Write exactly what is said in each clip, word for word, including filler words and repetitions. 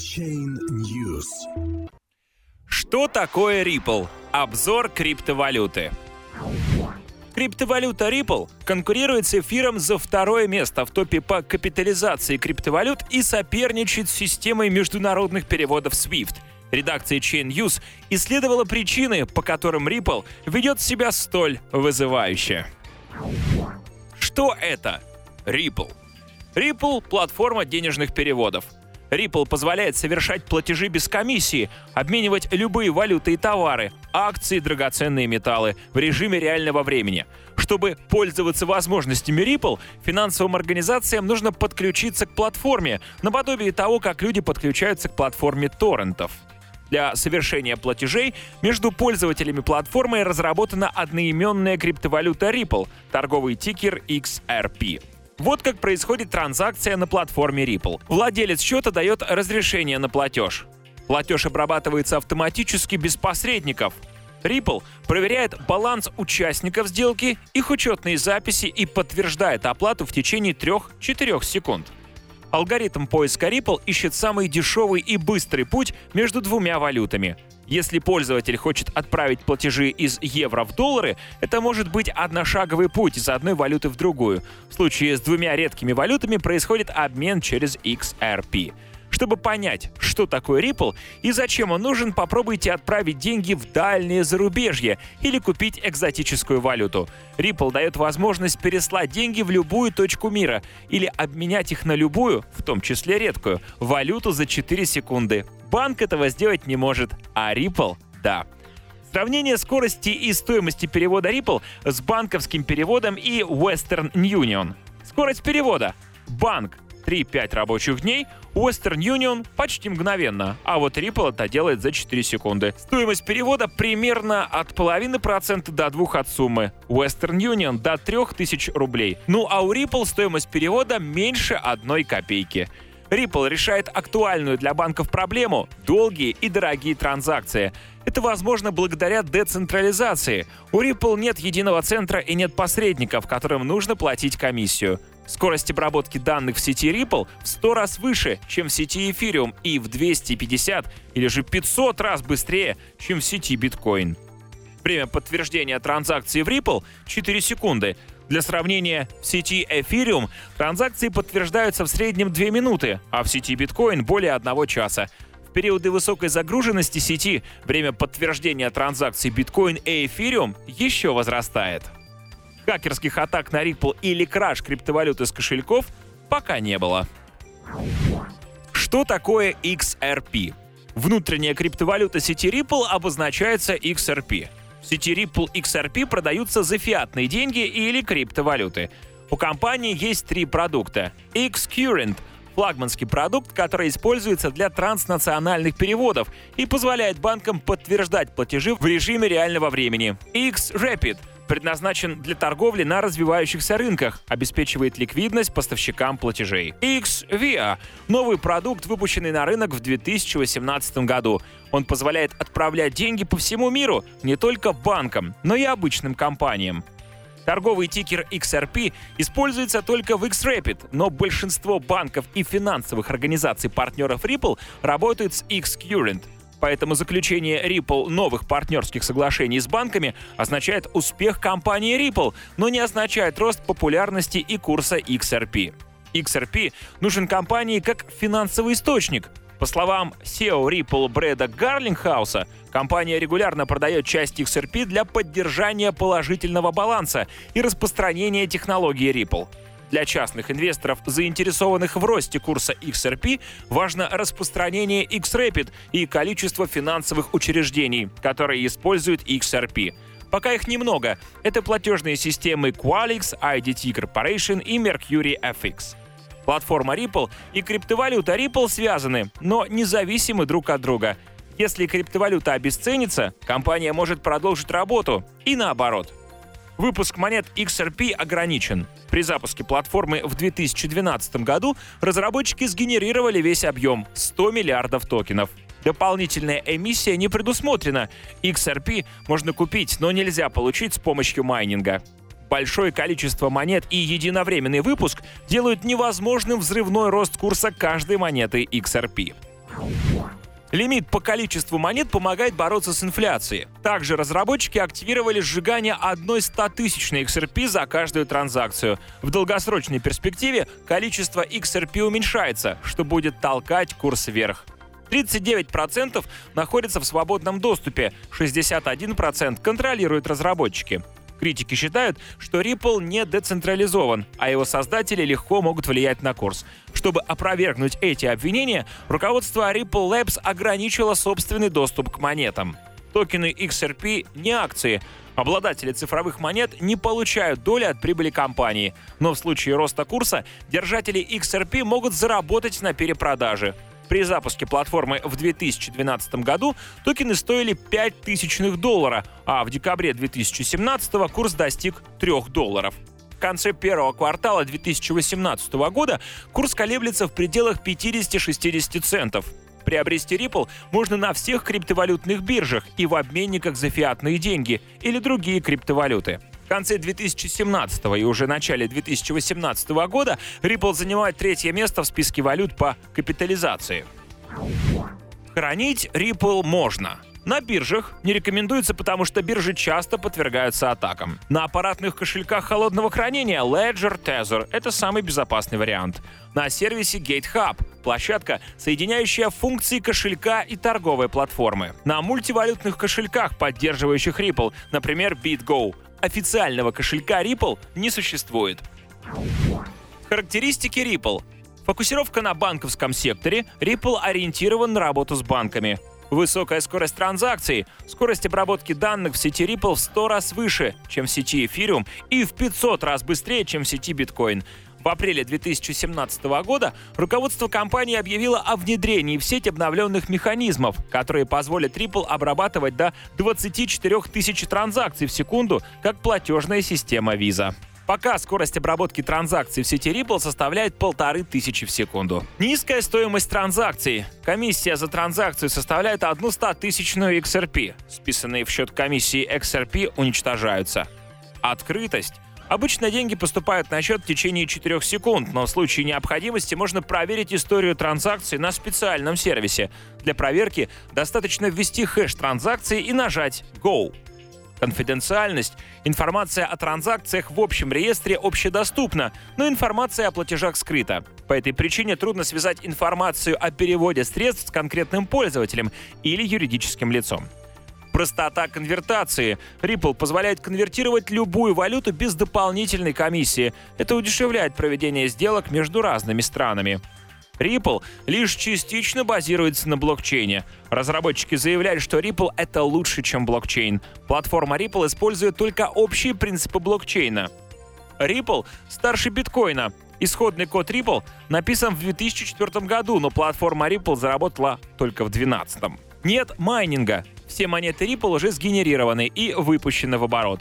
Blockchain News. Что такое Ripple? Обзор криптовалюты. Криптовалюта Ripple конкурирует с эфиром за второе место в топе по капитализации криптовалют и соперничает с системой международных переводов свифт. Редакция Chain News исследовала причины, по которым Ripple ведет себя столь вызывающе. Что это? Ripple. Ripple — платформа денежных переводов. Ripple позволяет совершать платежи без комиссии, обменивать любые валюты и товары, акции, драгоценные металлы в режиме реального времени. Чтобы пользоваться возможностями Ripple, финансовым организациям нужно подключиться к платформе, наподобие того, как люди подключаются к платформе торрентов. Для совершения платежей между пользователями платформы разработана одноименная криптовалюта Ripple, торговый тикер икс эр пи. Вот как происходит транзакция на платформе Ripple. Владелец счета дает разрешение на платеж. Платеж обрабатывается автоматически без посредников. Ripple проверяет баланс участников сделки, их учетные записи и подтверждает оплату в течение трёх-четырёх секунд. Алгоритм поиска Ripple ищет самый дешевый и быстрый путь между двумя валютами. Если пользователь хочет отправить платежи из евро в доллары, это может быть одношаговый путь из одной валюты в другую. В случае с двумя редкими валютами происходит обмен через икс эр пи. Чтобы понять, что такое Ripple и зачем он нужен, попробуйте отправить деньги в дальнее зарубежье или купить экзотическую валюту. Ripple дает возможность переслать деньги в любую точку мира или обменять их на любую, в том числе редкую, валюту за четыре секунды. Банк этого сделать не может, а Ripple — да. Сравнение скорости и стоимости перевода Ripple с банковским переводом и Western Union. Скорость перевода. Банк. три-пять рабочих дней, Western Union почти мгновенно, а вот Ripple это делает за четыре секунды. Стоимость перевода примерно от половины процента до двух от суммы, Western Union до трех тысяч рублей. Ну а у Ripple стоимость перевода меньше одной копейки. Ripple решает актуальную для банков проблему — долгие и дорогие транзакции. Это возможно благодаря децентрализации. У Ripple нет единого центра и нет посредников, которым нужно платить комиссию. Скорость обработки данных в сети Ripple в сто раз выше, чем в сети Ethereum, и в двести пятьдесят или же пятьсот раз быстрее, чем в сети Bitcoin. Время подтверждения транзакции в Ripple — четыре секунды. Для сравнения, в сети Ethereum транзакции подтверждаются в среднем две минуты, а в сети Bitcoin — более одного часа. В периоды высокой загруженности сети время подтверждения транзакций Bitcoin и Ethereum еще возрастает. Хакерских атак на Ripple или краж криптовалюты с кошельков пока не было. Что такое икс эр пи? Внутренняя криптовалюта сети Ripple обозначается икс эр пи. В сети Ripple икс эр пи продаются за фиатные деньги или криптовалюты. У компании есть три продукта. Xcurrent — флагманский продукт, который используется для транснациональных переводов и позволяет банкам подтверждать платежи в режиме реального времени. Xrapid — предназначен для торговли на развивающихся рынках, обеспечивает ликвидность поставщикам платежей. Xvia — новый продукт, выпущенный на рынок в две тысячи восемнадцатом году. Он позволяет отправлять деньги по всему миру, не только банкам, но и обычным компаниям. Торговый тикер икс эр пи используется только в XRapid, но большинство банков и финансовых организаций партнеров Ripple работают с Xcurrent. Поэтому заключение Ripple новых партнерских соглашений с банками означает успех компании Ripple, но не означает рост популярности и курса икс эр пи. икс эр пи нужен компании как финансовый источник. По словам си и о Ripple Брэда Гарлингхауса, компания регулярно продает часть икс эр пи для поддержания положительного баланса и распространения технологии Ripple. Для частных инвесторов, заинтересованных в росте курса икс эр пи, важно распространение XRapid и количество финансовых учреждений, которые используют икс эр пи. Пока их немного. Это платежные системы Qualix, ай ди ти Corporation и Mercury эф икс. Платформа Ripple и криптовалюта Ripple связаны, но независимы друг от друга. Если криптовалюта обесценится, компания может продолжить работу, и наоборот. Выпуск монет икс эр пи ограничен. При запуске платформы в две тысячи двенадцатом году разработчики сгенерировали весь объем — сто миллиардов токенов. Дополнительная эмиссия не предусмотрена. икс эр пи можно купить, но нельзя получить с помощью майнинга. Большое количество монет и единовременный выпуск делают невозможным взрывной рост курса каждой монеты икс эр пи. Лимит по количеству монет помогает бороться с инфляцией. Также разработчики активировали сжигание одной стотысячной икс эр пи за каждую транзакцию. В долгосрочной перспективе количество икс эр пи уменьшается, что будет толкать курс вверх. тридцать девять процентов находятся в свободном доступе, шестьдесят один процент контролируют разработчики. Критики считают, что Ripple не децентрализован, а его создатели легко могут влиять на курс. Чтобы опровергнуть эти обвинения, руководство Ripple Labs ограничило собственный доступ к монетам. Токены икс эр пи — не акции. Обладатели цифровых монет не получают доли от прибыли компании, но в случае роста курса держатели икс эр пи могут заработать на перепродаже. При запуске платформы в две тысячи двенадцатом году токены стоили пять тысячных доллара, а в декабре две тысячи семнадцатого курс достиг трёх долларов. В конце первого квартала две тысячи восемнадцатого года курс колеблется в пределах пятьдесят-шестьдесят центов. Приобрести Ripple можно на всех криптовалютных биржах и в обменниках за фиатные деньги или другие криптовалюты. В конце две тысячи семнадцатого и уже начале две тысячи восемнадцатого года Ripple занимает третье место в списке валют по капитализации. Хранить Ripple можно. На биржах не рекомендуется, потому что биржи часто подвергаются атакам. На аппаратных кошельках холодного хранения Ledger Tether — это самый безопасный вариант. На сервисе GateHub — площадка, соединяющая функции кошелька и торговой платформы. На мультивалютных кошельках, поддерживающих Ripple, например, BitGo. Официального кошелька Ripple не существует. Характеристики Ripple. Фокусировка на банковском секторе. Ripple ориентирован на работу с банками. Высокая скорость транзакций. Скорость обработки данных в сети Ripple в сто раз выше, чем в сети Ethereum, и в пятьсот раз быстрее, чем в сети Bitcoin. В апреле две тысячи семнадцатого года руководство компании объявило о внедрении в сеть обновленных механизмов, которые позволят Ripple обрабатывать до двадцати четырёх тысяч транзакций в секунду, как платежная система Visa. Пока скорость обработки транзакций в сети Ripple составляет полторы тысячи в секунду. Низкая стоимость транзакций. Комиссия за транзакцию составляет одну стотысячную икс эр пи. Списанные в счет комиссии икс эр пи уничтожаются. Открытость. Обычно деньги поступают на счет в течение четырёх секунд, но в случае необходимости можно проверить историю транзакций на специальном сервисе. Для проверки достаточно ввести хэш транзакции и нажать «Go». Конфиденциальность. Информация о транзакциях в общем реестре общедоступна, но информация о платежах скрыта. По этой причине трудно связать информацию о переводе средств с конкретным пользователем или юридическим лицом. Простота конвертации. Ripple позволяет конвертировать любую валюту без дополнительной комиссии. Это удешевляет проведение сделок между разными странами. Ripple лишь частично базируется на блокчейне. Разработчики заявляют, что Ripple — это лучше, чем блокчейн. Платформа Ripple использует только общие принципы блокчейна. Ripple старше биткоина. Исходный код Ripple написан в две тысячи четвёртом году, но платформа Ripple заработала только в две тысячи двенадцатом. Нет майнинга. Все монеты Ripple уже сгенерированы и выпущены в оборот.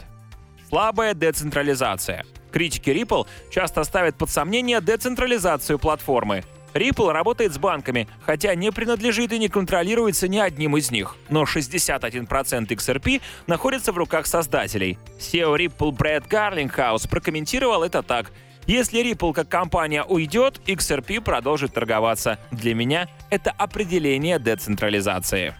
Слабая децентрализация. Критики Ripple часто ставят под сомнение децентрализацию платформы. Ripple работает с банками, хотя не принадлежит и не контролируется ни одним из них. Но шестьдесят один процент икс эр пи находится в руках создателей. си и о Ripple Брэд Гарлингхаус прокомментировал это так. Если Ripple как компания уйдет, икс эр пи продолжит торговаться. Для меня это определение децентрализации.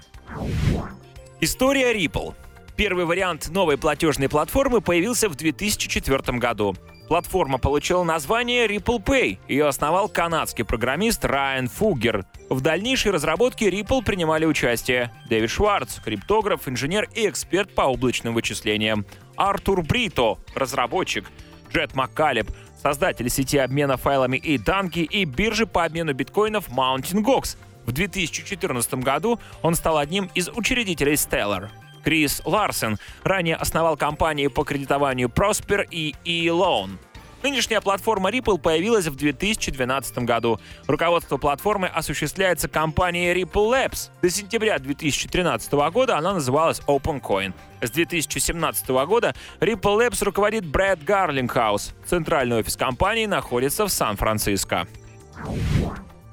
История Ripple. Первый вариант новой платежной платформы появился в две тысячи четвёртом году. Платформа получила название Ripple Pay. Ее основал канадский программист Райан Фугер. В дальнейшей разработке Ripple принимали участие Дэвид Шварц, криптограф, инженер и эксперт по облачным вычислениям. Артур Брито, разработчик. Джет Маккалеб, создатель сети обмена файлами AdDonkey и биржи по обмену биткоинов Mountain Gox. В две тысячи четырнадцатом году он стал одним из учредителей Stellar. Крис Ларсен ранее основал компании по кредитованию Prosper и eLoan. Нынешняя платформа Ripple появилась в две тысячи двенадцатом году. Руководство платформы осуществляется компанией Ripple Labs. До сентября две тысячи тринадцатого года она называлась OpenCoin. С две тысячи семнадцатого года Ripple Labs руководит Брэд Гарлингхаус. Центральный офис компании находится в Сан-Франциско.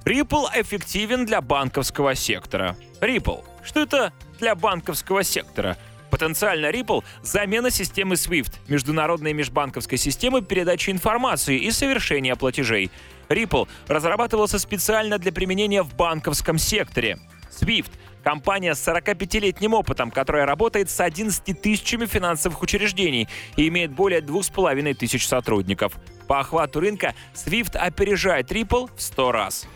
Ripple эффективен для банковского сектора. Ripple. Что это для банковского сектора? Потенциально Ripple — замена системы SWIFT, международной межбанковской системы передачи информации и совершения платежей. Ripple разрабатывался специально для применения в банковском секторе. Swift — компания с сорокапятилетним опытом, которая работает с одиннадцатью тысячами финансовых учреждений и имеет более двух с половиной тысяч сотрудников. По охвату рынка Swift опережает Ripple в сто раз.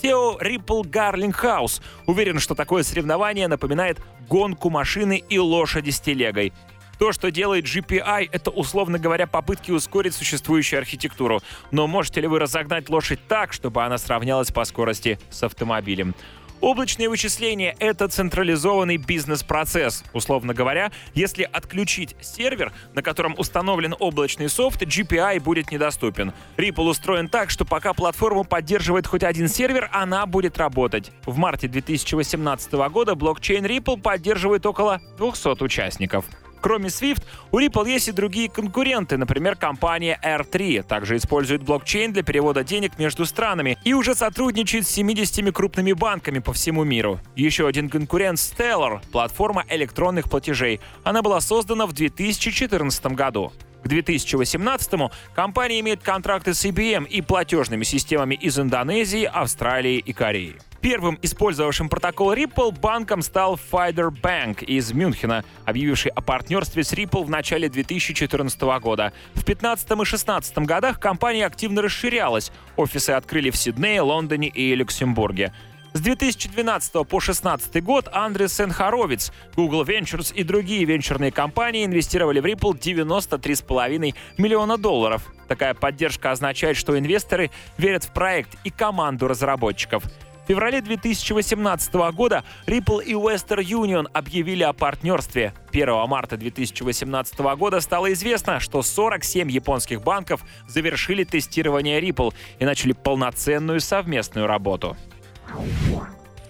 си и о Ripple Garlinghouse уверен, что такое соревнование напоминает гонку машины и лошади с телегой. То, что делает джи пи ай, это, условно говоря, попытки ускорить существующую архитектуру. Но можете ли вы разогнать лошадь так, чтобы она сравнялась по скорости с автомобилем? Облачные вычисления — это централизованный бизнес-процесс. Условно говоря, если отключить сервер, на котором установлен облачный софт, джи пи ай будет недоступен. Ripple устроен так, что пока платформу поддерживает хоть один сервер, она будет работать. В марте две тысячи восемнадцатого года блокчейн Ripple поддерживает около двухсот участников. Кроме Swift, у Ripple есть и другие конкуренты, например, компания эр три. Также использует блокчейн для перевода денег между странами и уже сотрудничает с семьюдесятью крупными банками по всему миру. Еще один конкурент — Stellar, платформа электронных платежей. Она была создана в две тысячи четырнадцатом году. К две тысячи восемнадцатому компания имеет контракты с ай би эм и платежными системами из Индонезии, Австралии и Кореи. Первым использовавшим протокол Ripple банком стал Файдербанк из Мюнхена, объявивший о партнерстве с Ripple в начале две тысячи четырнадцатого года. В две тысячи пятнадцатом и две тысячи шестнадцатом годах компания активно расширялась. Офисы открыли в Сиднее, Лондоне и Люксембурге. С две тысячи двенадцатого по две тысячи шестнадцатый год Андресен Хоровиц, Google Ventures и другие венчурные компании инвестировали в Ripple девяносто три и пять десятых миллиона долларов. Такая поддержка означает, что инвесторы верят в проект и команду разработчиков. В феврале две тысячи восемнадцатого года Ripple и Western Union объявили о партнерстве. первого марта две тысячи восемнадцатого года стало известно, что сорок семь японских банков завершили тестирование Ripple и начали полноценную совместную работу.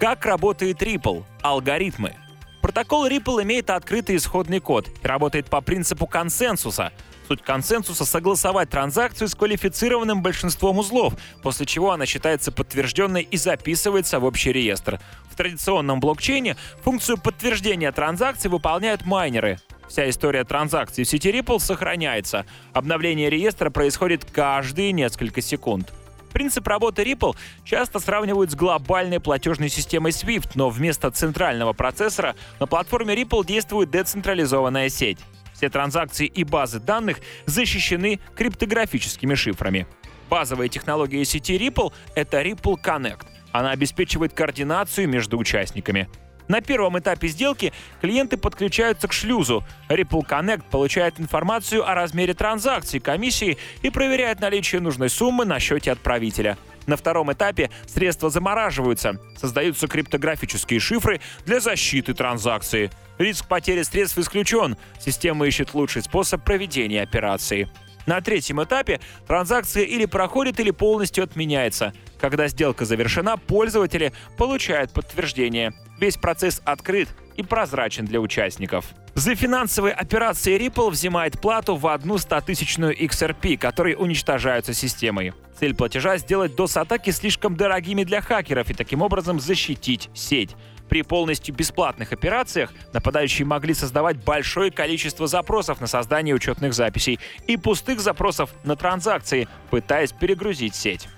Как работает Ripple? Алгоритмы. Протокол Ripple имеет открытый исходный код и работает по принципу консенсуса. Суть консенсуса — согласовать транзакцию с квалифицированным большинством узлов, после чего она считается подтвержденной и записывается в общий реестр. В традиционном блокчейне функцию подтверждения транзакций выполняют майнеры. Вся история транзакций в сети Ripple сохраняется. Обновление реестра происходит каждые несколько секунд. Принцип работы Ripple часто сравнивают с глобальной платежной системой Swift, но вместо центрального процессора на платформе Ripple действует децентрализованная сеть. Все транзакции и базы данных защищены криптографическими шифрами. Базовая технология сети Ripple — это Ripple Connect. Она обеспечивает координацию между участниками. На первом этапе сделки клиенты подключаются к шлюзу. Ripple Connect получает информацию о размере транзакций, комиссии и проверяет наличие нужной суммы на счете отправителя. На втором этапе средства замораживаются, создаются криптографические шифры для защиты транзакции. Риск потери средств исключен, система ищет лучший способ проведения операции. На третьем этапе транзакция или проходит, или полностью отменяется. Когда сделка завершена, пользователи получают подтверждение. Весь процесс открыт и прозрачен для участников. За финансовые операции Ripple взимает плату в одну стотысячную икс эр пи, которые уничтожаются системой. Цель платежа — сделать дос-атаки слишком дорогими для хакеров и таким образом защитить сеть. При полностью бесплатных операциях нападающие могли создавать большое количество запросов на создание учетных записей и пустых запросов на транзакции, пытаясь перегрузить сеть.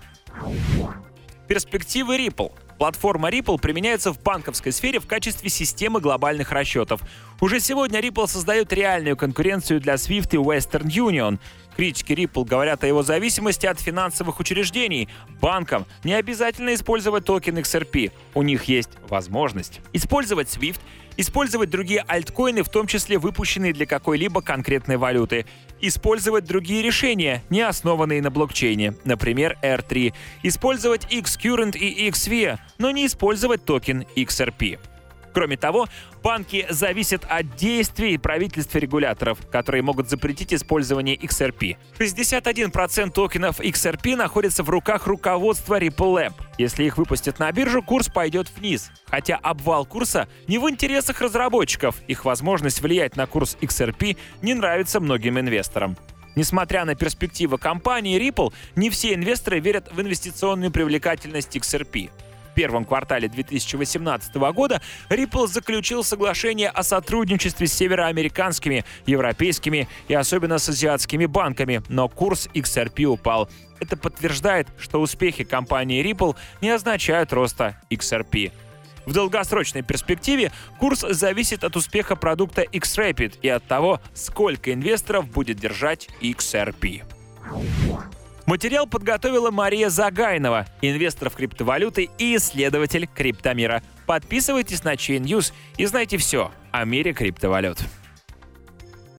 Перспективы Ripple. Платформа Ripple применяется в банковской сфере в качестве системы глобальных расчетов. Уже сегодня Ripple создает реальную конкуренцию для Swift и Western Union. Критики Ripple говорят о его зависимости от финансовых учреждений. Банкам не обязательно использовать токен икс эр пи. У них есть возможность использовать Swift, использовать другие альткоины, в том числе выпущенные для какой-либо конкретной валюты, использовать другие решения, не основанные на блокчейне, например, эр три, использовать Xcurrent и Xvia, но не использовать токен икс эр пи. Кроме того, банки зависят от действий правительств и регуляторов, которые могут запретить использование икс эр пи. шестьдесят один процент токенов икс эр пи находится в руках руководства Ripple Lab. Если их выпустят на биржу, курс пойдет вниз. Хотя обвал курса не в интересах разработчиков. Их возможность влиять на курс икс эр пи не нравится многим инвесторам. Несмотря на перспективы компании Ripple, не все инвесторы верят в инвестиционную привлекательность икс эр пи. первом квартале две тысячи восемнадцатого года Ripple заключил соглашение о сотрудничестве с североамериканскими, европейскими и особенно с азиатскими банками, но курс икс эр пи упал. Это подтверждает, что успехи компании Ripple не означают роста икс эр пи. В долгосрочной перспективе курс зависит от успеха продукта X-Rapid и от того, сколько инвесторов будет держать икс эр пи. Материал подготовила Мария Загайнова, инвестор в криптовалюты и исследователь криптомира. Подписывайтесь на Chain News и знайте все о мире криптовалют.